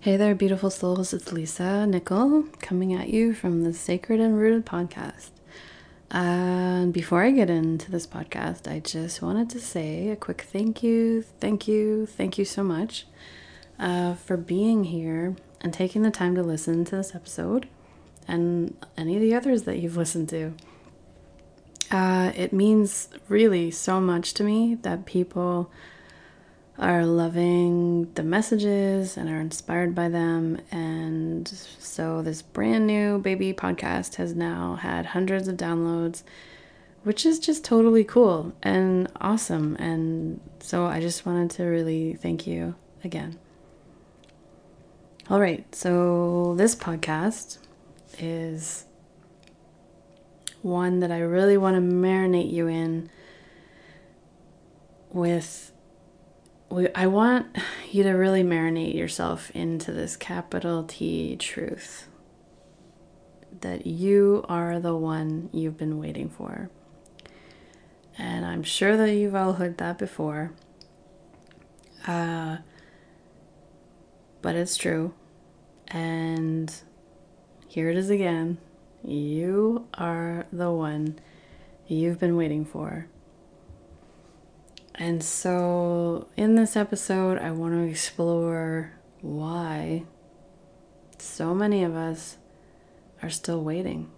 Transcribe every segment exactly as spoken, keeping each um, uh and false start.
Hey there, beautiful souls, it's Lisa Nicol coming at you from the Sacred and Rooted Podcast. And before I get into this podcast, I just wanted to say a quick thank you, thank you, thank you so much uh, for being here and taking the time to listen to this episode and any of the others that you've listened to. Uh, it means really so much to me that people are loving the messages and are inspired by them. And so this brand new baby podcast has now had hundreds of downloads, which is just totally cool and awesome. And so I just wanted to really thank you again. All right, so this podcast is one that I really want to marinate you in with. We, I want you to really marinate yourself into this capital T truth that you are the one you've been waiting for. And I'm sure that you've all heard that before. Uh, but it's true. And here it is again. You are the one you've been waiting for. And so in this episode, I want to explore why so many of us are still waiting.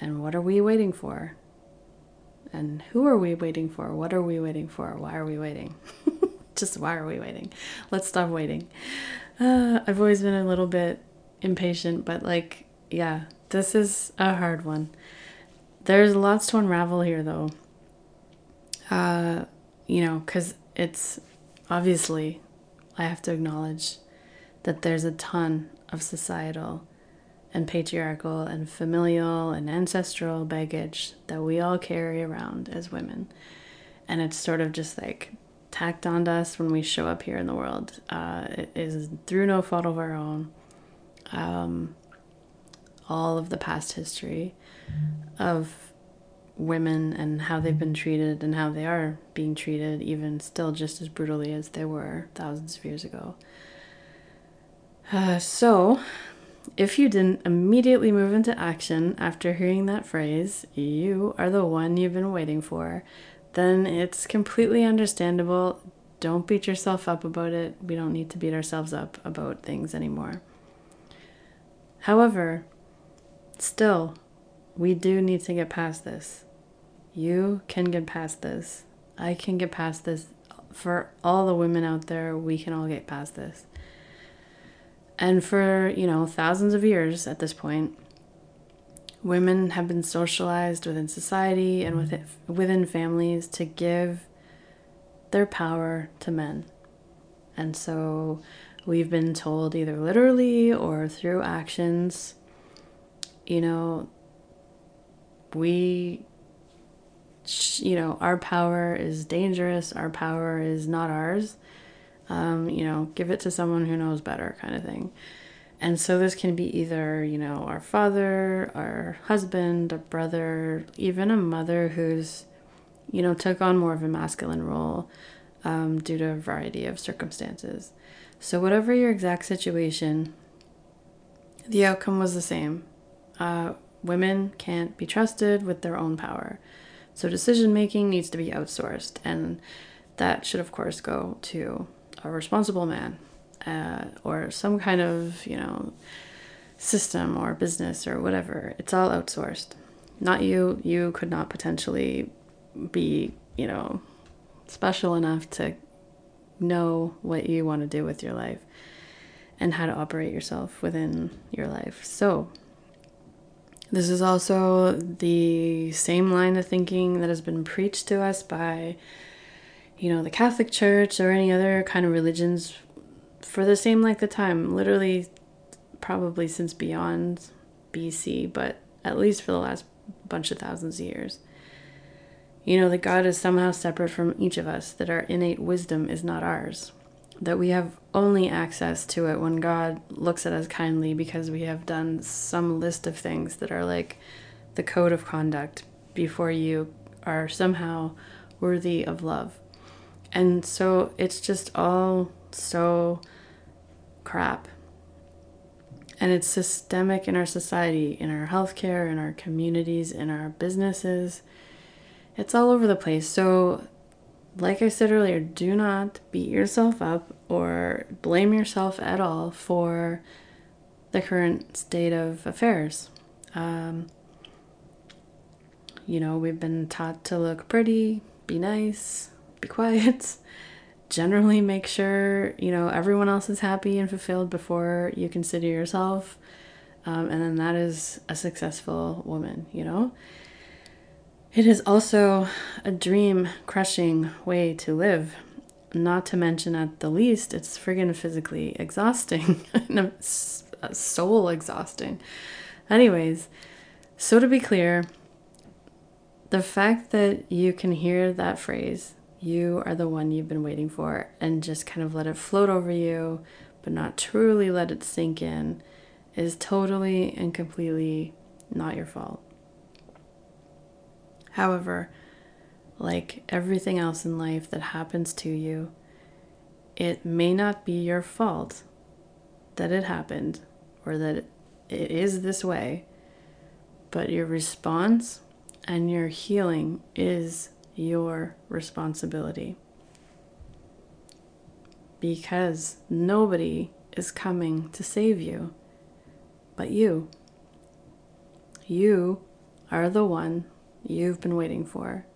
And what are we waiting for? And who are we waiting for? What are we waiting for? Why are we waiting? Just why are we waiting? Let's stop waiting. Uh, I've always been a little bit impatient, but like, yeah, this is a hard one. There's lots to unravel here, though. Uh, you know, because it's obviously, I have to acknowledge that there's a ton of societal and patriarchal and familial and ancestral baggage that we all carry around as women. And it's sort of just like tacked on to us when we show up here in the world. Uh, it is through no fault of our own. Um, all of the past history of women and how they've been treated and how they are being treated, even still just as brutally as they were thousands of years ago. Uh, so if you didn't immediately move into action after hearing that phrase, you are the one you've been waiting for, then it's completely understandable. Don't beat yourself up about it. We don't need to beat ourselves up about things anymore. However, still, we do need to get past this. You can get past this. I can get past this. For all the women out there, we can all get past this. And for, you know, thousands of years at this point, women have been socialized within society and within, within families to give their power to men. And so we've been told either literally or through actions, you know, we, you know, our power is dangerous. Our power is not ours. Um, you know, give it to someone who knows better, kind of thing. And so this can be either, you know, our father, our husband, a brother, even a mother who's, you know, took on more of a masculine role um, due to a variety of circumstances. So whatever your exact situation, the outcome was the same. Uh, Women can't be trusted with their own power. So decision-making needs to be outsourced. And that should, of course, go to a responsible man uh, or some kind of, you know, system or business or whatever. It's all outsourced. Not you. You could not potentially be, you know, special enough to know what you want to do with your life and how to operate yourself within your life. So this is also the same line of thinking that has been preached to us by, you know, the Catholic Church or any other kind of religions for the same length of time, literally probably since beyond B C, but at least for the last bunch of thousands of years. You know, that God is somehow separate from each of us, that our innate wisdom is not ours, that we have only access to it when God looks at us kindly because we have done some list of things that are like the code of conduct before you are somehow worthy of love. And so it's just all so crap. And it's systemic in our society, in our healthcare, in our communities, in our businesses. It's all over the place. So, like I said earlier, do not beat yourself up or blame yourself at all for the current state of affairs. Um, you know, we've been taught to look pretty, be nice, be quiet, generally make sure, you know, everyone else is happy and fulfilled before you consider yourself. Um, and then that is a successful woman, you know. It is also a dream-crushing way to live. Not to mention, at the least, it's friggin' physically exhausting. And soul exhausting. Anyways, so to be clear, the fact that you can hear that phrase, you are the one you've been waiting for, and just kind of let it float over you, but not truly let it sink in, is totally and completely not your fault. However, like everything else in life that happens to you, it may not be your fault that it happened or that it is this way, but your response and your healing is your responsibility, because nobody is coming to save you but you. You are the one you've been waiting for.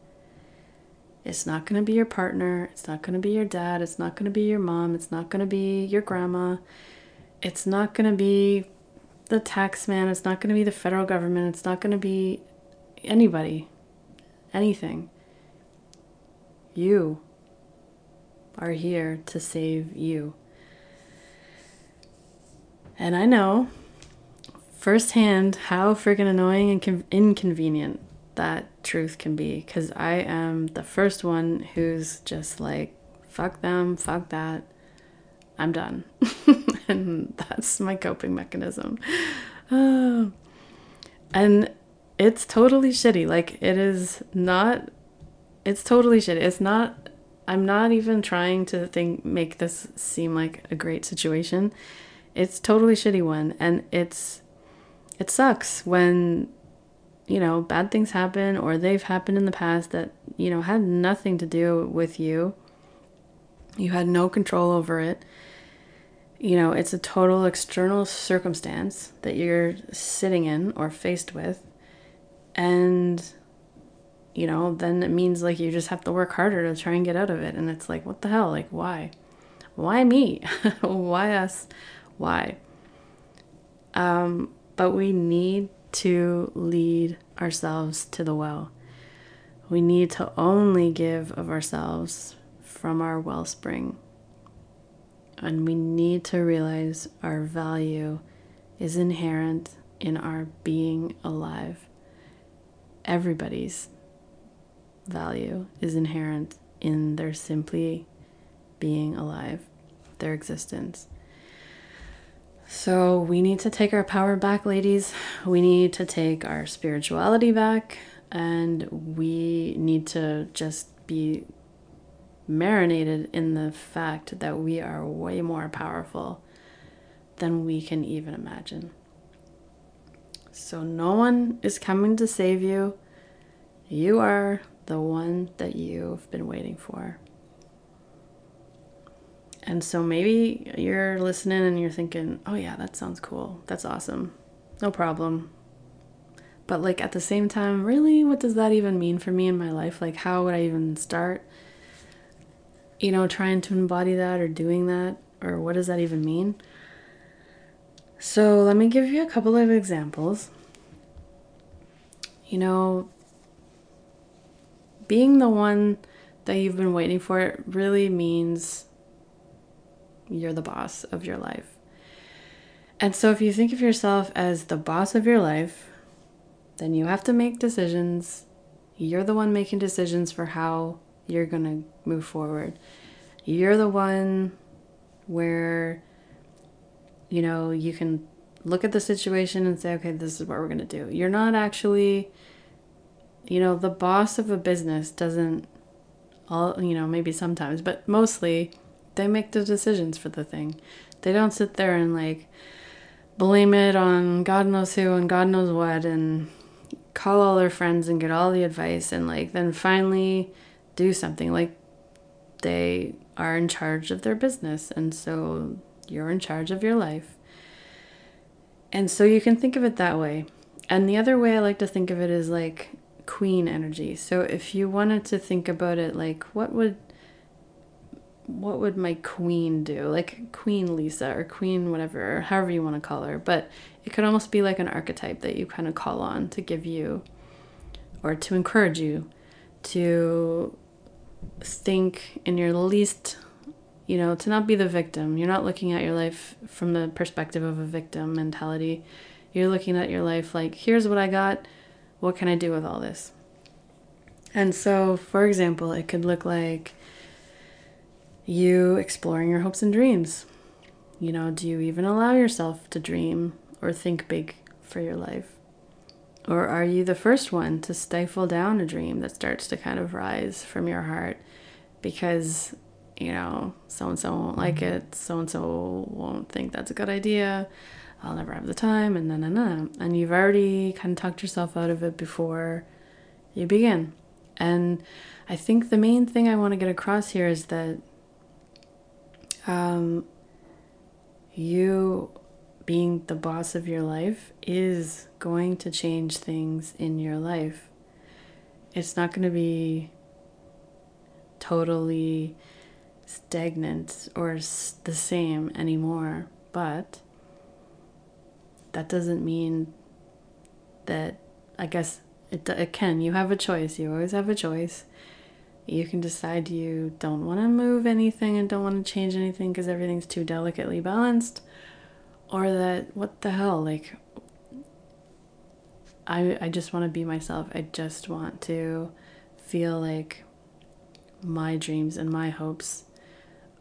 It's not going to be your partner. It's not going to be your dad. It's not going to be your mom. It's not going to be your grandma. It's not going to be the tax man. It's not going to be the federal government. It's not going to be anybody, anything. You are here to save you. And I know firsthand how freaking annoying and con- inconvenient that truth can be, because I am the first one who's just like, fuck them, fuck that, I'm done. And that's my coping mechanism. Uh, and it's totally shitty. Like, it is not... It's totally shitty. It's not, I'm not even trying to think, make this seem like a great situation. It's totally shitty one. And it's, it sucks when, you know, bad things happen, or they've happened in the past that, you know, had nothing to do with you. You had no control over it. You know, it's a total external circumstance that you're sitting in or faced with. And you know, then it means like you just have to work harder to try and get out of it. And it's like, what the hell? Like, why? Why me? Why us? Why? Um, but we need to lead ourselves to the well. We need to only give of ourselves from our wellspring. And we need to realize our value is inherent in our being alive. Everybody's value is inherent in their simply being alive, their existence. So we need to take our power back, ladies. We need to take our spirituality back, and we need to just be marinated in the fact that we are way more powerful than we can even imagine. So no one is coming to save you. You are the one that you've been waiting for. And so maybe you're listening and you're thinking, oh yeah, that sounds cool. That's awesome. No problem. But like at the same time, really, what does that even mean for me in my life? Like, how would I even start, you know, trying to embody that or doing that? Or what does that even mean? So let me give you a couple of examples. You know, being the one that you've been waiting for, it really means you're the boss of your life. And so if you think of yourself as the boss of your life, then you have to make decisions. You're the one making decisions for how you're going to move forward. You're the one where, you know, you can look at the situation and say, okay, this is what we're going to do. You're not actually... You know, the boss of a business doesn't all, you know, maybe sometimes, but mostly they make the decisions for the thing. They don't sit there and like blame it on God knows who and God knows what and call all their friends and get all the advice and like then finally do something. Like, they are in charge of their business, and so you're in charge of your life. And so you can think of it that way. And the other way I like to think of it is like queen energy. So if you wanted to think about it, like what would what would my queen do? Like Queen Lisa or Queen whatever, or however you want to call her. But it could almost be like an archetype that you kind of call on to give you or to encourage you to think in your least, you know, to not be the victim. You're not looking at your life from the perspective of a victim mentality. You're looking at your life like, here's what I got. What can I do with all this? And so, for example, it could look like you exploring your hopes and dreams. You know, do you even allow yourself to dream or think big for your life? Or are you the first one to stifle down a dream that starts to kind of rise from your heart because, you know, so-and-so won't like it, so-and-so won't think that's a good idea, I'll never have the time, and na-na-na. And you've already kind of talked yourself out of it before you begin. And I think the main thing I want to get across here is that um, you being the boss of your life is going to change things in your life. It's not going to be totally stagnant or the same anymore, but that doesn't mean that, I guess it, it can. You have a choice. You always have a choice. You can decide you don't want to move anything and don't want to change anything because everything's too delicately balanced, or that, what the hell, like, I I just want to be myself. I just want to feel like my dreams and my hopes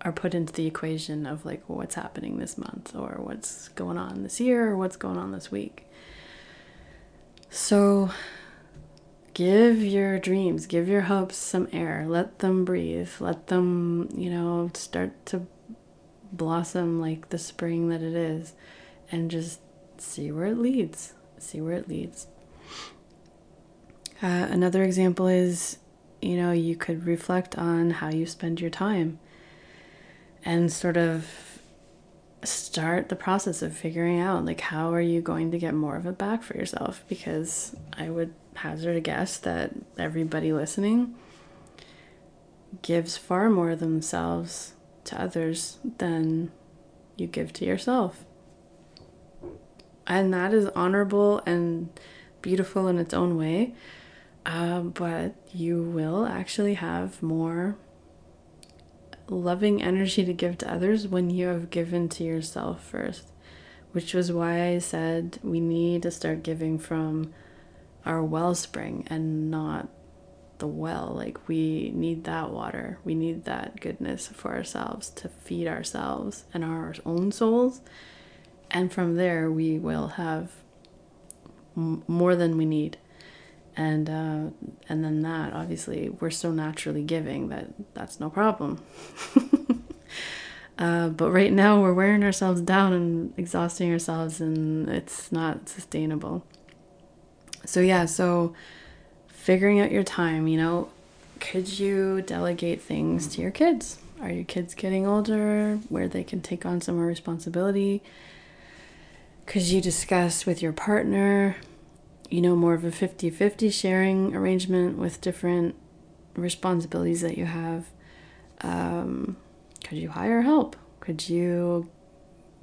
are put into the equation of like what's happening this month or what's going on this year or what's going on this week. So give your dreams, give your hopes some air. Let them breathe. Let them, you know, start to blossom like the spring that it is, and just see where it leads. See where it leads. Uh, another example is, you know, you could reflect on how you spend your time and sort of start the process of figuring out, like, how are you going to get more of it back for yourself? Because I would hazard a guess that everybody listening gives far more of themselves to others than you give to yourself. And that is honorable and beautiful in its own way, uh, but you will actually have more loving energy to give to others when you have given to yourself first, which was why I said we need to start giving from our wellspring and not the well. Like, we need that water, we need that goodness for ourselves to feed ourselves and our own souls, and from there we will have m- more than we need. And uh, and then that, obviously, we're so naturally giving that that's no problem. uh, but right now we're wearing ourselves down and exhausting ourselves, and it's not sustainable. So yeah, so figuring out your time, you know, could you delegate things to your kids? Are your kids getting older where they can take on some more responsibility? Could you discuss with your partner, you know, more of a fifty-fifty sharing arrangement with different responsibilities that you have? Um, could you hire help? Could you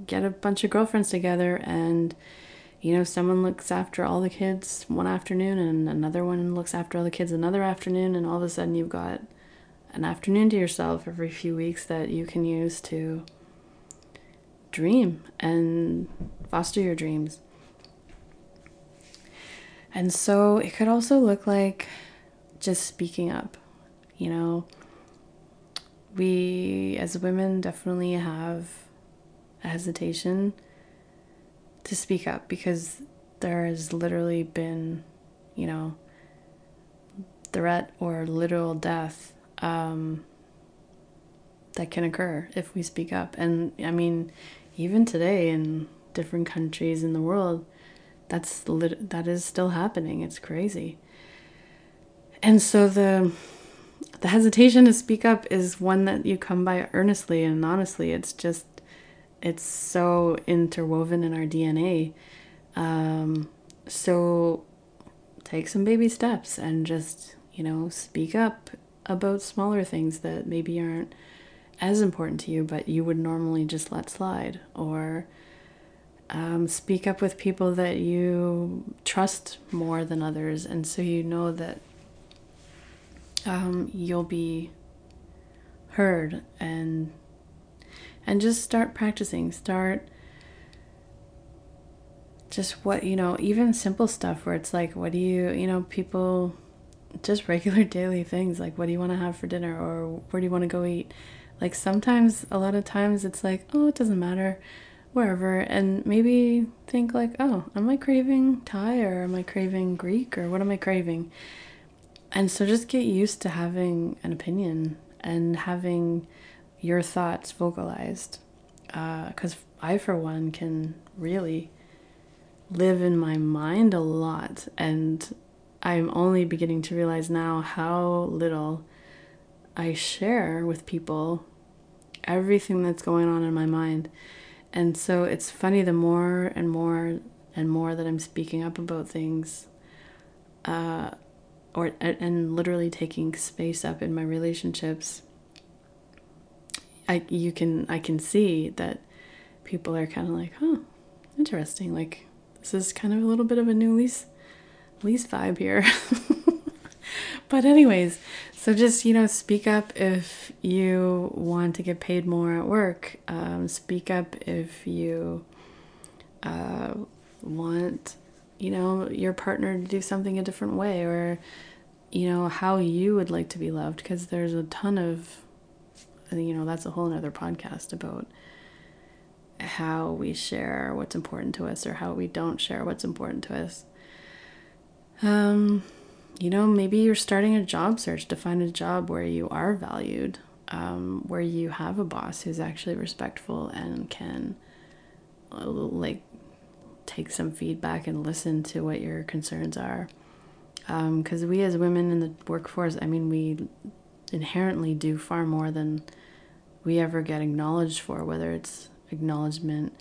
get a bunch of girlfriends together and, you know, someone looks after all the kids one afternoon and another one looks after all the kids another afternoon, and all of a sudden you've got an afternoon to yourself every few weeks that you can use to dream and foster your dreams. And so it could also look like just speaking up. You know, we as women definitely have a hesitation to speak up because there has literally been, you know, threat or literal death um, that can occur if we speak up. And I mean, even today in different countries in the world, that's lit- that is still happening. It's crazy. And so the the hesitation to speak up is one that you come by earnestly and honestly. It's just, it's so interwoven in our D N A. Um, so take some baby steps and just, you know, speak up about smaller things that maybe aren't as important to you, but you would normally just let slide. Or um, speak up with people that you trust more than others. And so you know that um, you'll be heard. And and just start practicing. Start just what, you know, even simple stuff where it's like, what do you, you know, people, just regular daily things. Like, what do you want to have for dinner? Or where do you want to go eat? Like sometimes, a lot of times it's like, oh, it doesn't matter, wherever. And maybe think like, oh, am I craving Thai or am I craving Greek or what am I craving? And so just get used to having an opinion and having your thoughts vocalized, because uh, I, for one, can really live in my mind a lot, and I'm only beginning to realize now how little I share with people everything that's going on in my mind. And so it's funny, the more and more and more that I'm speaking up about things, uh, or and literally taking space up in my relationships, I, you can, I can see that people are kind of like, huh, interesting. Like, this is kind of a little bit of a new lease, lease vibe here. But anyways, so just, you know, speak up if you want to get paid more at work. Um, speak up if you uh, want, you know, your partner to do something a different way, or, you know, how you would like to be loved. Because there's a ton of, you know, that's a whole other podcast about how we share what's important to us or how we don't share what's important to us. Um, you know, maybe you're starting a job search to find a job where you are valued, um, where you have a boss who's actually respectful and can, uh, like, take some feedback and listen to what your concerns are. Um, 'cause we as women in the workforce, I mean, we inherently do far more than we ever get acknowledged for, whether it's acknowledgement,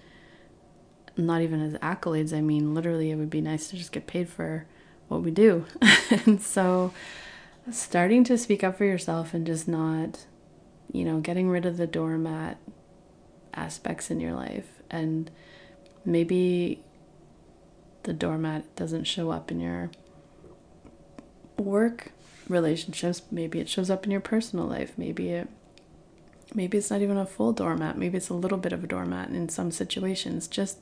not even as accolades. I mean, literally, it would be nice to just get paid for what we do. And so starting to speak up for yourself and just not, you know, getting rid of the doormat aspects in your life. And maybe the doormat doesn't show up in your work relationships, maybe it shows up in your personal life, maybe it maybe it's not even a full doormat, maybe it's a little bit of a doormat in some situations, just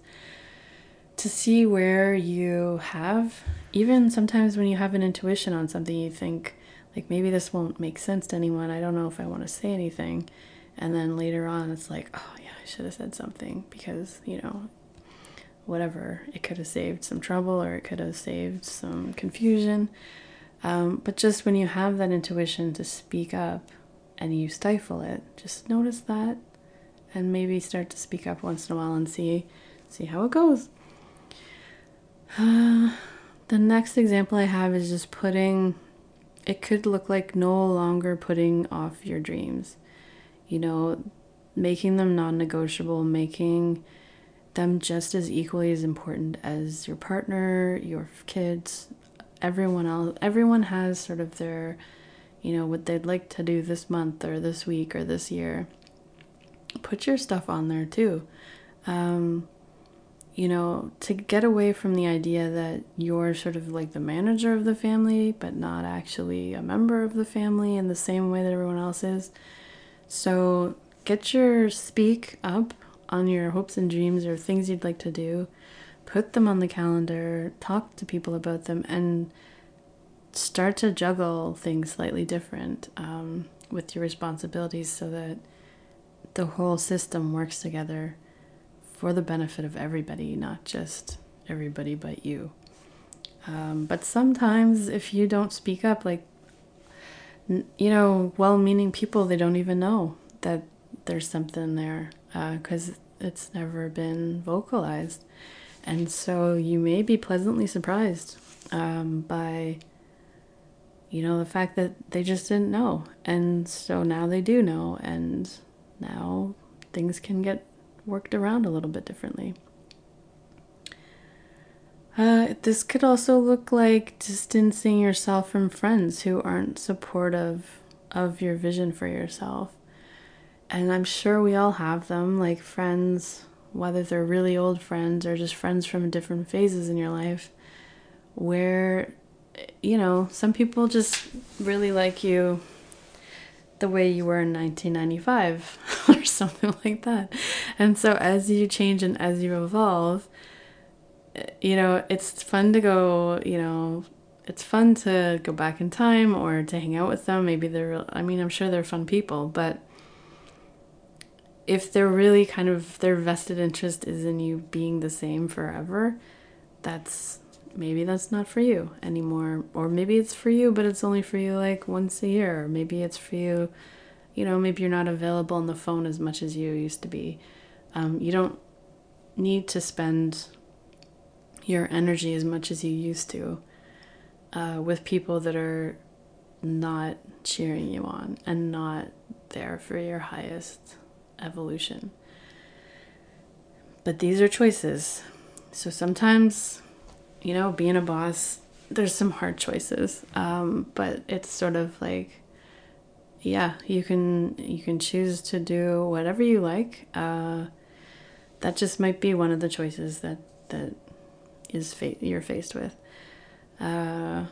to see where you have, even sometimes when you have an intuition on something, you think like, maybe this won't make sense to anyone, I don't know if I want to say anything, and then later on it's like, oh yeah, I should have said something, because, you know, whatever, it could have saved some trouble or it could have saved some confusion. Um, but just when you have that intuition to speak up and you stifle it, just notice that and maybe start to speak up once in a while and see see how it goes. Uh, the next example I have is just putting, it could look like no longer putting off your dreams. You know, making them non-negotiable, making them just as equally as important as your partner, your kids, everyone else. Everyone has sort of their, you know, what they'd like to do this month or this week or this year. Put your stuff on there too. Um, you know, to get away from the idea that you're sort of like the manager of the family, but not actually a member of the family in the same way that everyone else is. So get your speak up on your hopes and dreams or things you'd like to do. Put them on the calendar, talk to people about them, and start to juggle things slightly different um, with your responsibilities so that the whole system works together for the benefit of everybody, not just everybody but you. Um, but sometimes if you don't speak up, like, you know, well-meaning people, they don't even know that there's something there, because uh, it's never been vocalized. And so you may be pleasantly surprised um, by, you know, the fact that they just didn't know. And so now they do know, and now things can get worked around a little bit differently. Uh, this could also look like distancing yourself from friends who aren't supportive of your vision for yourself. And I'm sure we all have them, like friends, whether they're really old friends or just friends from different phases in your life, where, you know, some people just really like you the way you were in nineteen ninety-five or something like that. And so as you change and as you evolve, you know, it's fun to go, you know, it's fun to go back in time or to hang out with them. Maybe they're real, I mean, I'm sure they're fun people, but if they're really kind of, their vested interest is in you being the same forever, that's, maybe that's not for you anymore. Or maybe it's for you, but it's only for you like once a year. Or maybe it's for you, you know, maybe you're not available on the phone as much as you used to be. Um, you don't need to spend your energy as much as you used to uh, with people that are not cheering you on and not there for your highest evolution. But these are choices. So sometimes, you know, being a boss, there's some hard choices, um, but it's sort of like, yeah, you can you can choose to do whatever you like. Uh, that just might be one of the choices that that is fa- you're faced with. Uh,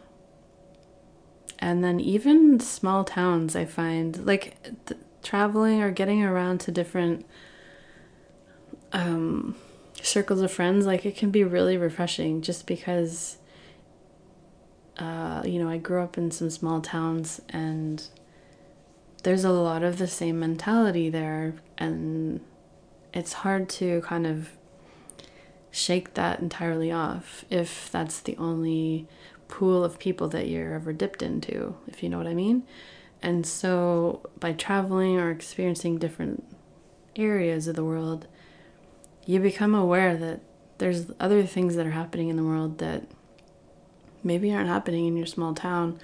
and then even small towns, I find, like th- traveling or getting around to different um circles of friends, like it can be really refreshing, just because uh you know, I grew up in some small towns and there's a lot of the same mentality there, and it's hard to kind of shake that entirely off if that's the only pool of people that you're ever dipped into, if you know what I mean. And so by traveling or experiencing different areas of the world, you become aware that there's other things that are happening in the world that maybe aren't happening in your small town,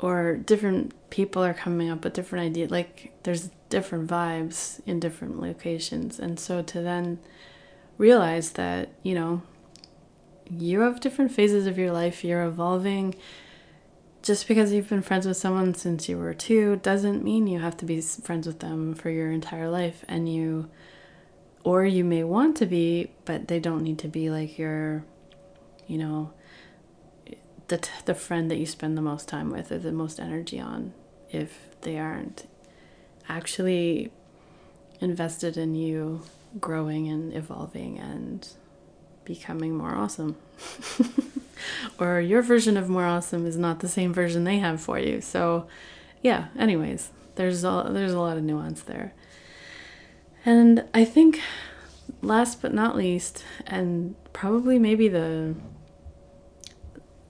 or different people are coming up with different ideas. Like there's different vibes in different locations. And so to then realize that, you know, you have different phases of your life, you're evolving. Just because you've been friends with someone since you were two doesn't mean you have to be friends with them for your entire life. And you, or you may want to be, but they don't need to be like your, you know, the t- the friend that you spend the most time with or the most energy on, if they aren't actually invested in you growing and evolving and becoming more awesome. Or your version of more awesome is not the same version they have for you. So yeah, anyways, there's a, there's a lot of nuance there. And I think last but not least, and probably maybe the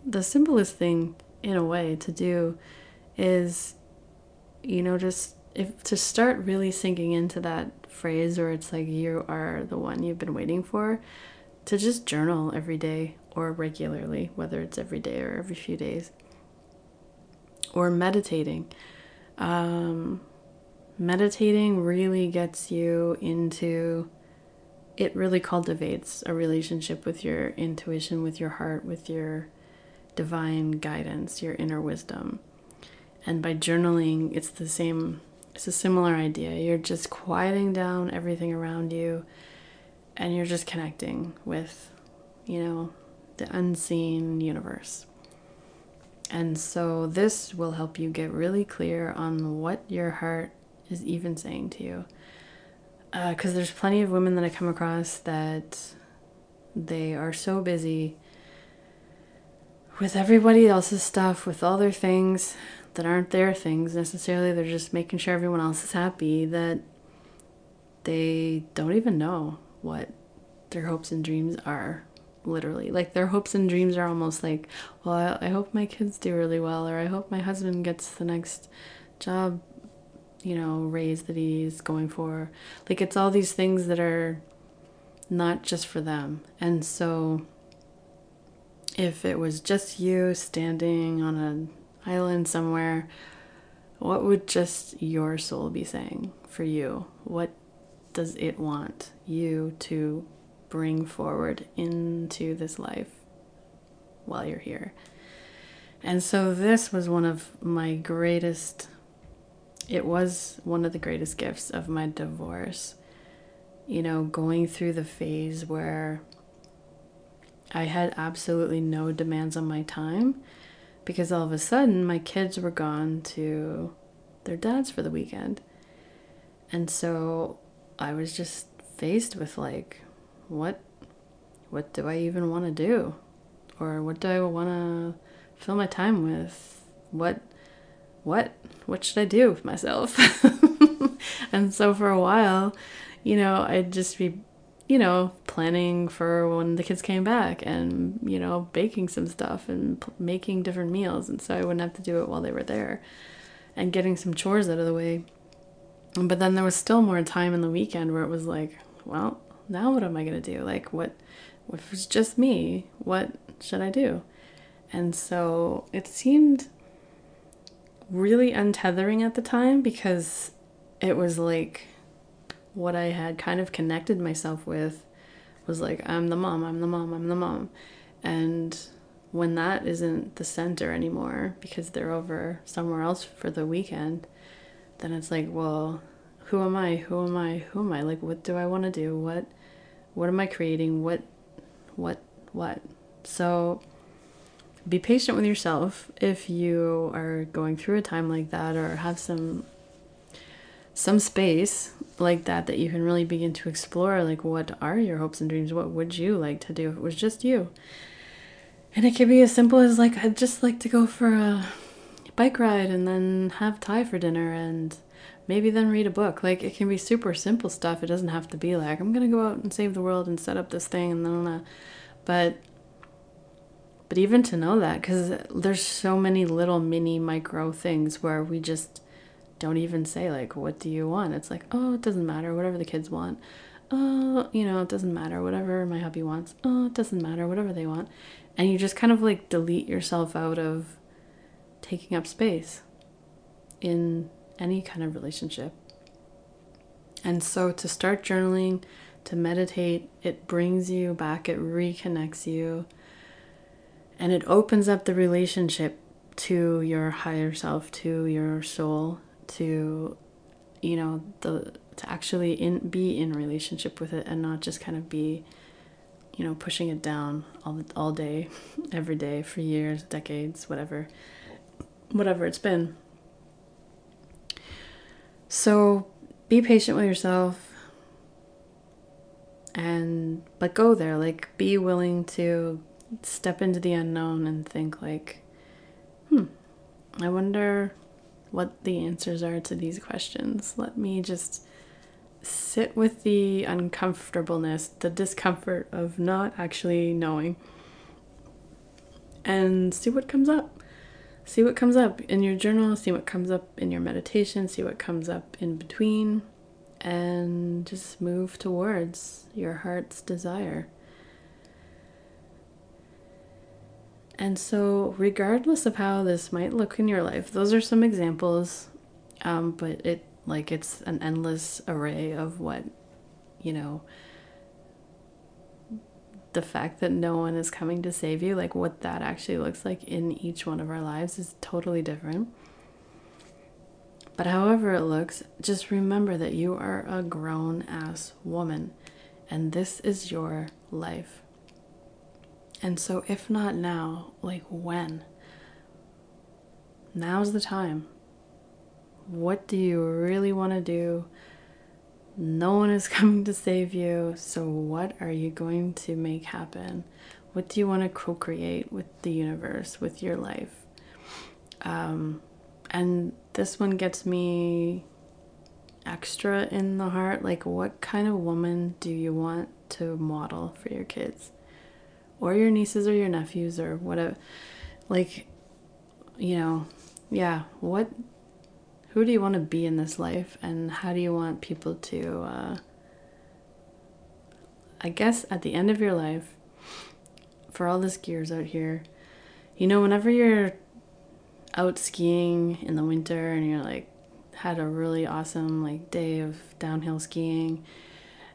the simplest thing in a way to do is, you know, just if to start really sinking into that phrase where it's like you are the one you've been waiting for, to just journal every day or regularly, whether it's every day or every few days, or meditating. Um, meditating really gets you into, it really cultivates a relationship with your intuition, with your heart, with your divine guidance, your inner wisdom. And by journaling, it's the same, it's a similar idea. You're just quieting down everything around you, and you're just connecting with, you know, the unseen universe. And so this will help you get really clear on what your heart is even saying to you. Because uh, there's plenty of women that I come across that they are so busy with everybody else's stuff, with all their things that aren't their things necessarily. They're just making sure everyone else is happy, that they don't even know what their hopes and dreams are, literally. Like their hopes and dreams are almost like, well, I, I hope my kids do really well, or I hope my husband gets the next job you know, raise that he's going for. Like, it's all these things that are not just for them. And so if it was just you standing on an island somewhere, what would just your soul be saying for you? What does it want you to bring forward into this life while you're here? And so this was one of my greatest, it was one of the greatest gifts of my divorce. You know, going through the phase where I had absolutely no demands on my time, because all of a sudden my kids were gone to their dads for the weekend. And so I was just faced with like, what, what do I even want to do? Or what do I want to fill my time with? What, what, what should I do with myself? And so for a while, you know, I'd just be, you know, planning for when the kids came back and, you know, baking some stuff and p- making different meals. And so I wouldn't have to do it while they were there and getting some chores out of the way. But then there was still more time in the weekend where it was like, well, now what am I going to do? Like, what, if it's just me, what should I do? And so it seemed really untethering at the time, because it was like what I had kind of connected myself with was like, I'm the mom, I'm the mom, I'm the mom. And when that isn't the center anymore because they're over somewhere else for the weekend, then it's like, well, who am I? Who am I? Who am I? Like, what do I want to do? What, what am I creating? What, what, what? So be patient with yourself if you are going through a time like that, or have some some space like that that you can really begin to explore, like, what are your hopes and dreams? What would you like to do if it was just you? And it can be as simple as like, I'd just like to go for a bike ride and then have Thai for dinner and maybe then read a book. Like, it can be super simple stuff. It doesn't have to be like, I'm gonna go out and save the world and set up this thing and then, but but even to know that, because there's so many little mini micro things where we just don't even say, like, what do you want? It's like, oh, it doesn't matter, whatever the kids want. Oh, you know, it doesn't matter, whatever my hubby wants. Oh, it doesn't matter, whatever they want. And you just kind of like delete yourself out of taking up space in any kind of relationship. And so to start journaling, to meditate, it brings you back, it reconnects you, and it opens up the relationship to your higher self, to your soul, to, you know, the to actually in be in relationship with it, and not just kind of be, you know, pushing it down all all day, every day, for years, decades, whatever whatever it's been. So be patient with yourself and let go there. Like, be willing to step into the unknown and think like, hmm, I wonder what the answers are to these questions. Let me just sit with the uncomfortableness, the discomfort of not actually knowing, and see what comes up. See what comes up in your journal, see what comes up in your meditation, see what comes up in between, and just move towards your heart's desire. And so regardless of how this might look in your life, those are some examples, um, but it like it's an endless array of what, you know, the fact that no one is coming to save you, like what that actually looks like in each one of our lives is totally different. But however it looks, just remember that you are a grown-ass woman, and this is your life. And so if not now, like when? Now's the time. What do you really want to do? No one is coming to save you. So what are you going to make happen? What do you want to co-create with the universe, with your life? Um, and this one gets me extra in the heart. Like, what kind of woman do you want to model for your kids? Or your nieces or your nephews or whatever, like, you know, yeah, what, who do you want to be in this life, and how do you want people to, uh, I guess at the end of your life, for all the skiers out here, you know, whenever you're out skiing in the winter and you're like, had a really awesome like day of downhill skiing,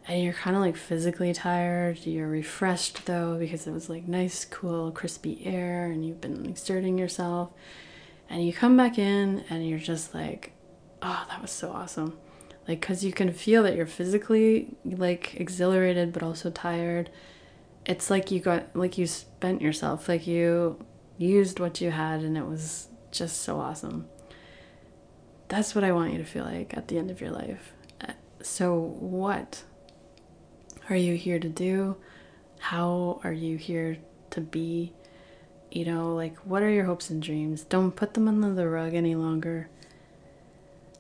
and you're kind of like physically tired, you're refreshed though because it was like nice, cool, crispy air and you've been like exerting yourself, and you come back in and you're just like, oh, that was so awesome, like, because you can feel that you're physically like exhilarated but also tired. It's like you got like you spent yourself, like you used what you had, and it was just so awesome. That's what I want you to feel like at the end of your life. So what are you here to do? How are you here to be? You know, like, what are your hopes and dreams? Don't put them under the rug any longer.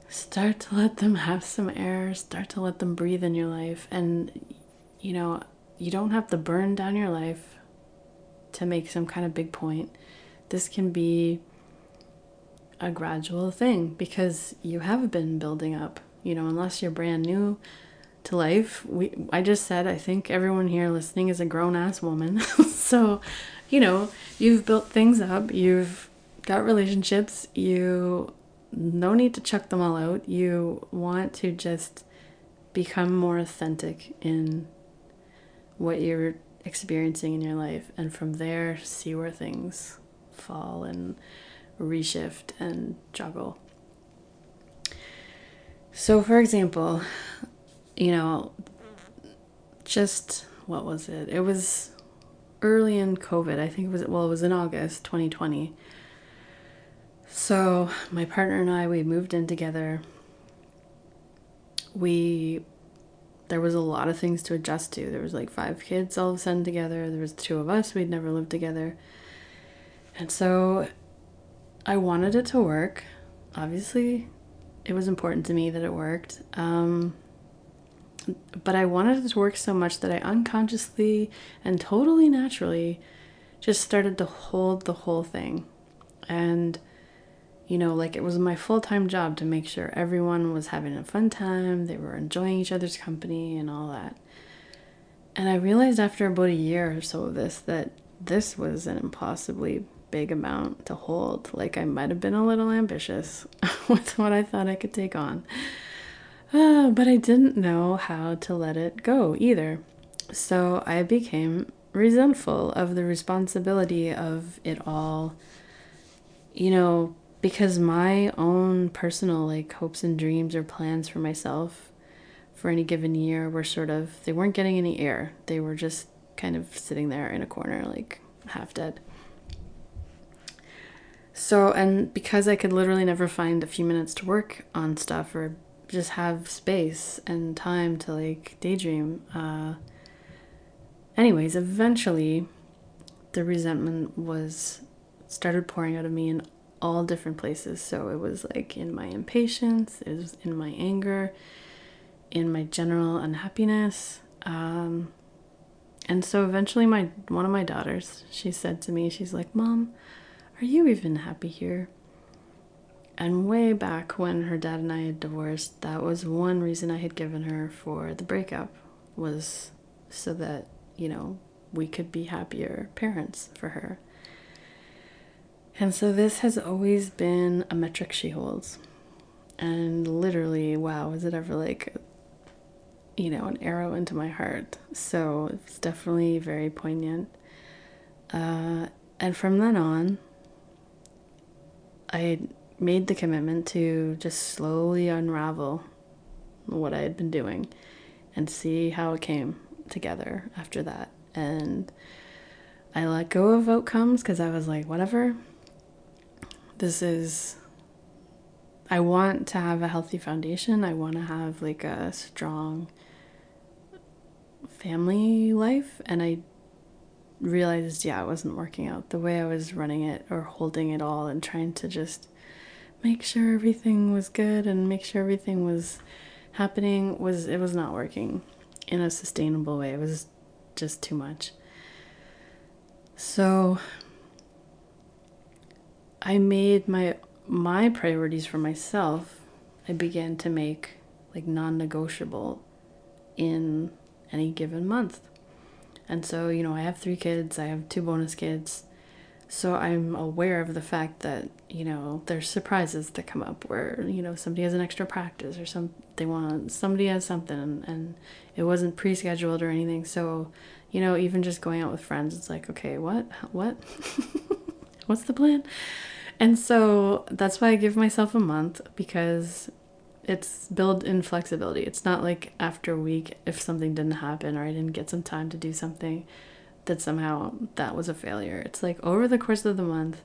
Start to let them have some air. Start to let them breathe in your life. And, you know, you don't have to burn down your life to make some kind of big point. This can be a gradual thing because you have been building up, you know, unless you're brand new to life. We, I just said, I think everyone here listening is a grown-ass woman. So, you know, you've built things up, you've got relationships, you no need to chuck them all out. You want to just become more authentic in what you're experiencing in your life. And from there, see where things fall and reshift and juggle. So for example, you know, just what was it it was early in COVID, I think it was well it was in August twenty twenty. So my partner and I, we moved in together. We there was a lot of things to adjust to. There was like five kids all of a sudden together. There was two of us, we'd never lived together. And so I wanted it to work. Obviously, it was important to me that it worked. Um, but I wanted it to work so much that I unconsciously and totally naturally just started to hold the whole thing. And, you know, like, it was my full-time job to make sure everyone was having a fun time, they were enjoying each other's company and all that. And I realized after about a year or so of this that this was an impossibly big amount to hold. Like, I might have been a little ambitious with what I thought I could take on, uh, but I didn't know how to let it go either. So I became resentful of the responsibility of it all, you know, because my own personal like hopes and dreams or plans for myself for any given year were sort of, they weren't getting any air. They were just kind of sitting there in a corner, like half dead. So, and because I could literally never find a few minutes to work on stuff or just have space and time to like daydream, uh, anyways, eventually the resentment was started pouring out of me in all different places. So it was like in my impatience, it was in my anger, in my general unhappiness. Um, and so eventually my, one of my daughters, she said to me, she's like, "Mom, are you even happy here?" And way back when her dad and I had divorced, that was one reason I had given her for the breakup, was so that, you know, we could be happier parents for her. And so this has always been a metric she holds. And literally, wow, is it ever like, you know, an arrow into my heart. So it's definitely very poignant. Uh, and from then on, I made the commitment to just slowly unravel what I had been doing and see how it came together after that. And I let go of outcomes because I was like, whatever, this is, I want to have a healthy foundation. I want to have like a strong family life. And I realized, yeah, it wasn't working out the way I was running it or holding it all and trying to just make sure everything was good and make sure everything was happening, was it was not working in a sustainable way. It was just too much. So I made my my priorities for myself I began to make like non-negotiable in any given month. And so, you know, I have three kids, I have two bonus kids. So I'm aware of the fact that, you know, there's surprises that come up where, you know, somebody has an extra practice or some they want somebody has something and, and it wasn't pre-scheduled or anything. So, you know, even just going out with friends, it's like, okay, what, what, what's the plan? And so that's why I give myself a month, because it's built in flexibility. It's not like after a week, if something didn't happen or I didn't get some time to do something, that somehow that was a failure. It's like over the course of the month,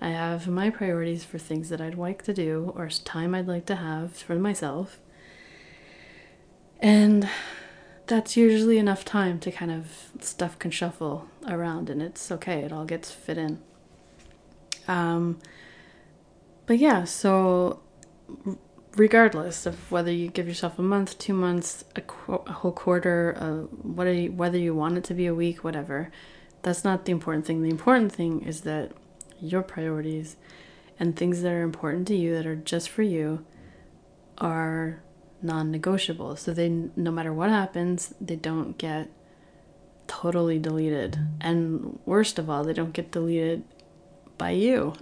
I have my priorities for things that I'd like to do or time I'd like to have for myself. And that's usually enough time to kind of stuff can shuffle around and it's okay. It all gets fit in. Um, but yeah, so regardless of whether you give yourself a month, two months, a, qu- a whole quarter, uh, what you, whether you want it to be a week, whatever, that's not the important thing. The important thing is that your priorities and things that are important to you, that are just for you, are non-negotiable. So they, no matter what happens, they don't get totally deleted. And worst of all, they don't get deleted by you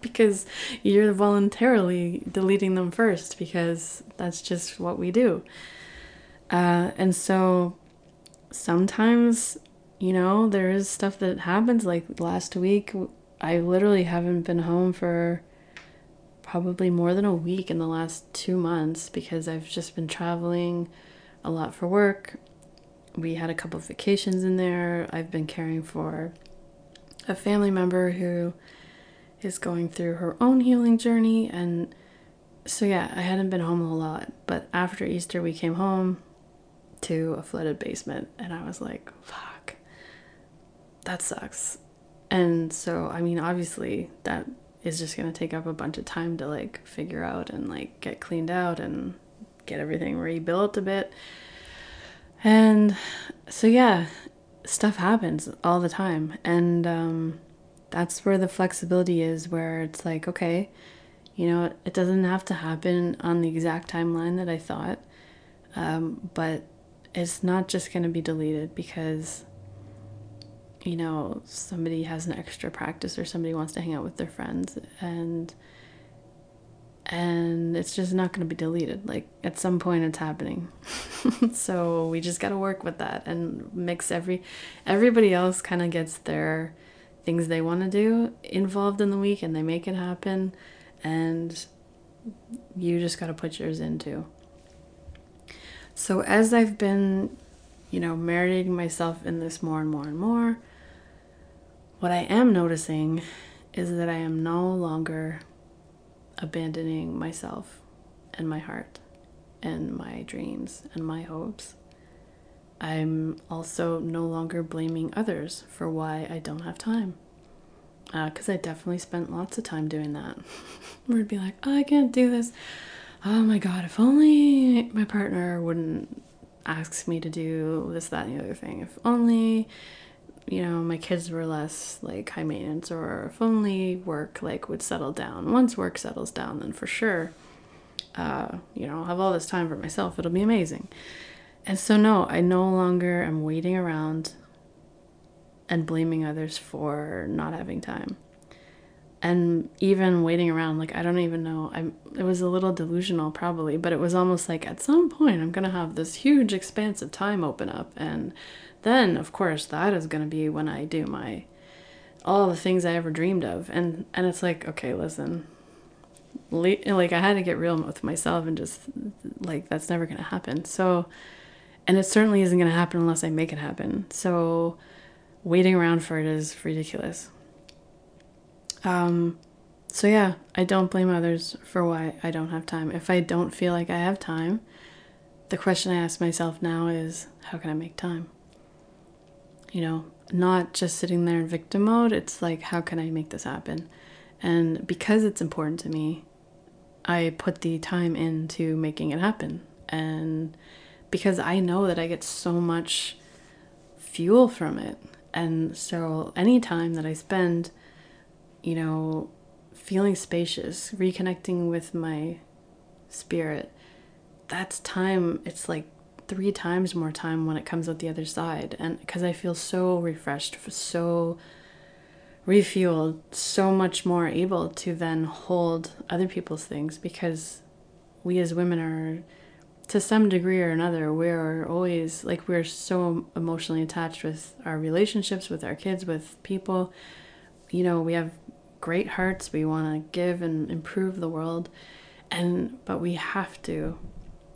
because you're voluntarily deleting them first, because that's just what we do. Uh, and so sometimes, you know, there is stuff that happens. Like last week, I literally haven't been home for probably more than a week in the last two months because I've just been traveling a lot for work. We had a couple of vacations in there. I've been caring for a family member who is going through her own healing journey, and so yeah, I hadn't been home a lot, but after Easter we came home to a flooded basement and I was like, fuck, that sucks. And so, I mean, obviously that is just going to take up a bunch of time to like figure out and like get cleaned out and get everything rebuilt a bit. And so yeah, stuff happens all the time, and um that's where the flexibility is, where it's like, okay, you know, it doesn't have to happen on the exact timeline that I thought, um but it's not just going to be deleted because, you know, somebody has an extra practice or somebody wants to hang out with their friends, and and it's just not going to be deleted. Like at some point it's happening. So we just got to work with that and mix every everybody else kind of gets their things they want to do involved in the week and they make it happen, and you just got to put yours in too. So as I've been, you know, marinating myself in this more and more and more, what I am noticing is that I am no longer abandoning myself and my heart and my dreams and my hopes. I'm also no longer blaming others for why I don't have time, because uh, I definitely spent lots of time doing that. We'd be like, oh, I can't do this. Oh my god, if only my partner wouldn't ask me to do this, that, and the other thing. If only, you know, my kids were less like high maintenance, or if only work like would settle down. Once work settles down, then for sure, uh, you know, I'll have all this time for myself. It'll be amazing. And so no, I no longer am waiting around and blaming others for not having time. And even waiting around, like, I don't even know, I'm, it was a little delusional probably, but it was almost like at some point I'm going to have this huge expanse of time open up, and then of course that is going to be when I do my, all the things I ever dreamed of. And, and it's like, okay, listen, like I had to get real with myself and just like, that's never going to happen. So, and it certainly isn't going to happen unless I make it happen. So waiting around for it is ridiculous. Um, so yeah, I don't blame others for why I don't have time. If I don't feel like I have time, the question I ask myself now is, how can I make time? You know, not just sitting there in victim mode. It's like, how can I make this happen? And because it's important to me, I put the time into making it happen. And because I know that I get so much fuel from it. And so any time that I spend, you know, feeling spacious, reconnecting with my spirit, that's time. It's like three times more time when it comes out the other side. And because I feel so refreshed, so refueled, so much more able to then hold other people's things, because we as women are, to some degree or another, we're always like, we're so emotionally attached with our relationships, with our kids, with people. You know, we have great hearts, we want to give and improve the world, and but we have to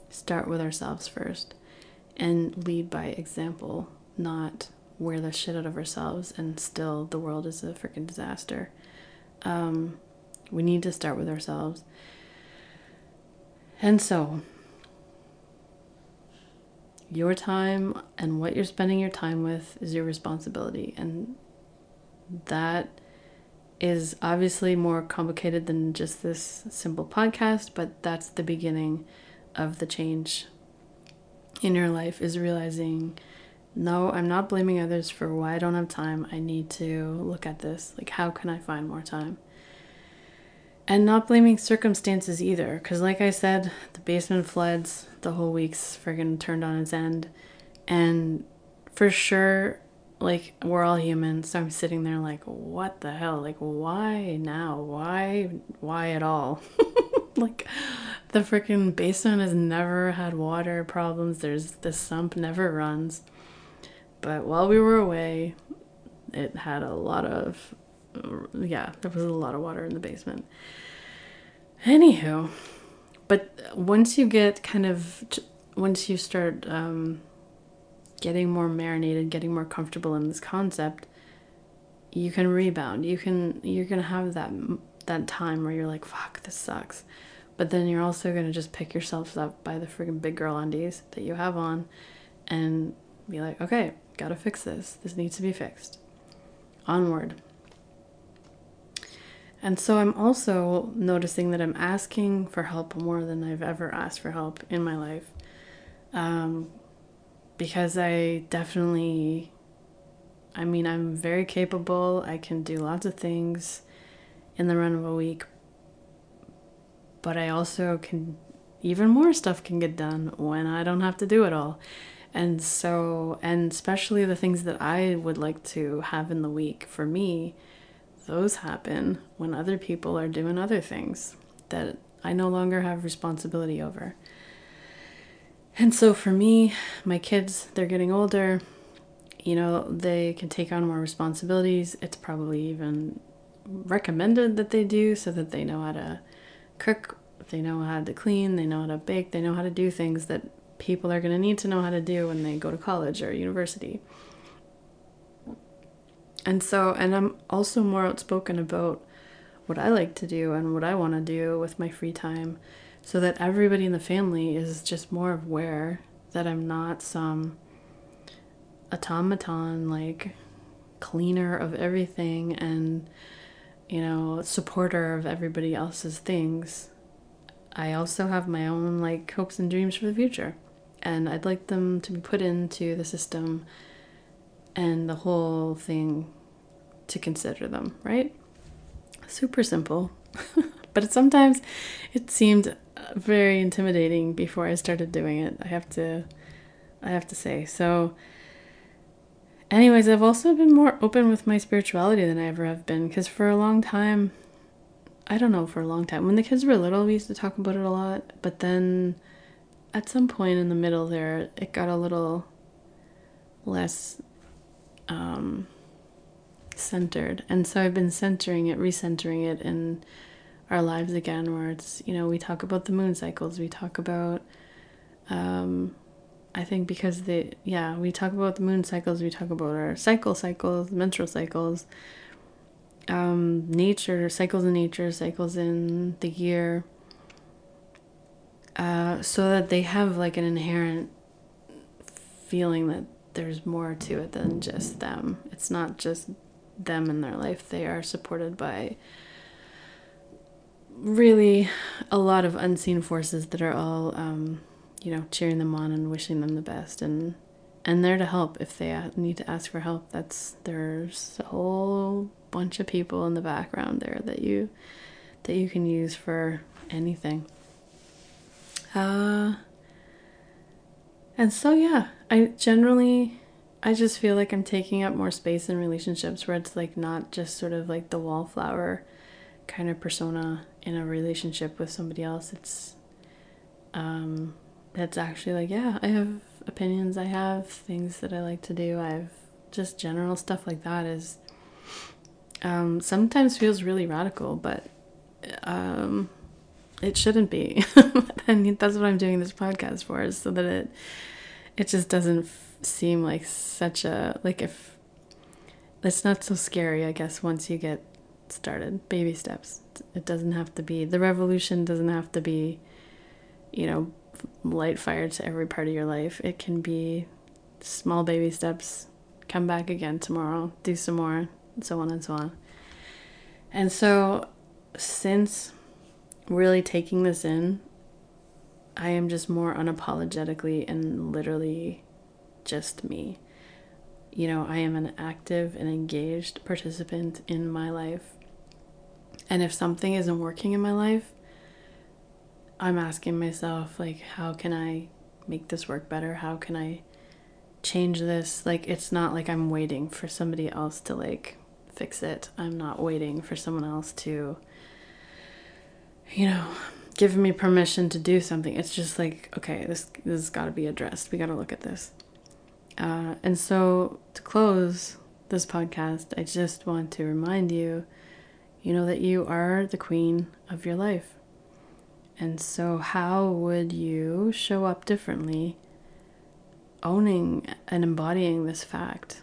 start with ourselves first and lead by example, not wear the shit out of ourselves and still the world is a freaking disaster. Um, we need to start with ourselves. And so your time and what you're spending your time with is your responsibility, and that is obviously more complicated than just this simple podcast, but that's the beginning of the change in your life, is realizing, no, I'm not blaming others for why I don't have time. I need to look at this. Like, how can I find more time? And not blaming circumstances either, because like I said, the basement floods, the whole week's friggin' turned on its end, and for sure, like, we're all human, so I'm sitting there like, what the hell? Like, why now? Why? Why at all? Like, the freaking basement has never had water problems. There's the sump never runs. But while we were away, it had a lot of, yeah, there was a lot of water in the basement. Anywho, but once you get kind of, once you start, um, getting more marinated, getting more comfortable in this concept, you can rebound. You can, you're going to have that, that time where you're like, fuck, this sucks. But then you're also going to just pick yourself up by the freaking big girl undies that you have on and be like, okay, got to fix this. This needs to be fixed. Onward. And so I'm also noticing that I'm asking for help more than I've ever asked for help in my life. Um, Because I definitely, I mean, I'm very capable. I can do lots of things in the run of a week. But I also can, even more stuff can get done when I don't have to do it all. And so, and especially the things that I would like to have in the week, for me, those happen when other people are doing other things that I no longer have responsibility over. And so for me, my kids, they're getting older, you know, they can take on more responsibilities. It's probably even recommended that they do, so that they know how to cook, they know how to clean, they know how to bake, they know how to do things that people are going to need to know how to do when they go to college or university. And so, and I'm also more outspoken about what I like to do and what I want to do with my free time, so that everybody in the family is just more aware that I'm not some automaton, like, cleaner of everything and, you know, supporter of everybody else's things. I also have my own, like, hopes and dreams for the future, and I'd like them to be put into the system and the whole thing to consider them, right? Super simple. But sometimes it seemed very intimidating before I started doing it, I have to I have to say. So anyways, I've also been more open with my spirituality than I ever have been, because for a long time, I don't know, for a long time, when the kids were little, we used to talk about it a lot, but then at some point in the middle there, it got a little less um, centered. And so I've been centering it, recentering it in our lives again, where it's, you know, we talk about the moon cycles, we talk about um I think because they yeah we talk about the moon cycles, we talk about our cycle cycles, menstrual cycles, um nature cycles in nature cycles in the year, uh so that they have like an inherent feeling that there's more to it than just them. It's not just them in their life. They are supported by really a lot of unseen forces that are all, um, you know, cheering them on and wishing them the best, and and there to help if they need to ask for help. That's, there's a whole bunch of people in the background there that you that you can use for anything. Uh, and so, yeah, I generally, I just feel like I'm taking up more space in relationships where it's like not just sort of like the wallflower kind of persona in a relationship with somebody else. It's, um, that's actually like, yeah, I have opinions, I have things that I like to do, I have just general stuff like that is, um, sometimes feels really radical, but, um, it shouldn't be. And that's what I'm doing this podcast for, is so that it, it just doesn't f- seem like such a, like if it's not so scary, I guess, once you get started. Baby steps. It doesn't have to be, the revolution doesn't have to be, you know, light fire to every part of your life. It can be small baby steps. Come back again tomorrow, do some more, and so on and so on. And so since really taking this in, I am just more unapologetically and literally just me. You know, I am an active and engaged participant in my life. And if something isn't working in my life, I'm asking myself, like, how can I make this work better? How can I change this? Like, it's not like I'm waiting for somebody else to, like, fix it. I'm not waiting for someone else to, you know, give me permission to do something. It's just like, okay, this, this has got to be addressed. We got to look at this. Uh, and so to close this podcast, I just want to remind you, you know, that you are the queen of your life. And so how would you show up differently owning and embodying this fact?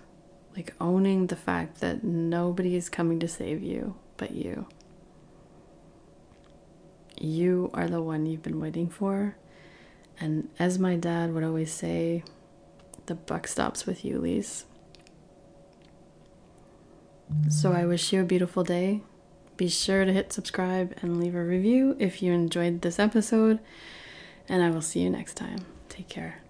Like owning the fact that nobody is coming to save you but you. You are the one you've been waiting for. And as my dad would always say, the buck stops with you, Lise. So I wish you a beautiful day. Be sure to hit subscribe and leave a review if you enjoyed this episode. And I will see you next time. Take care.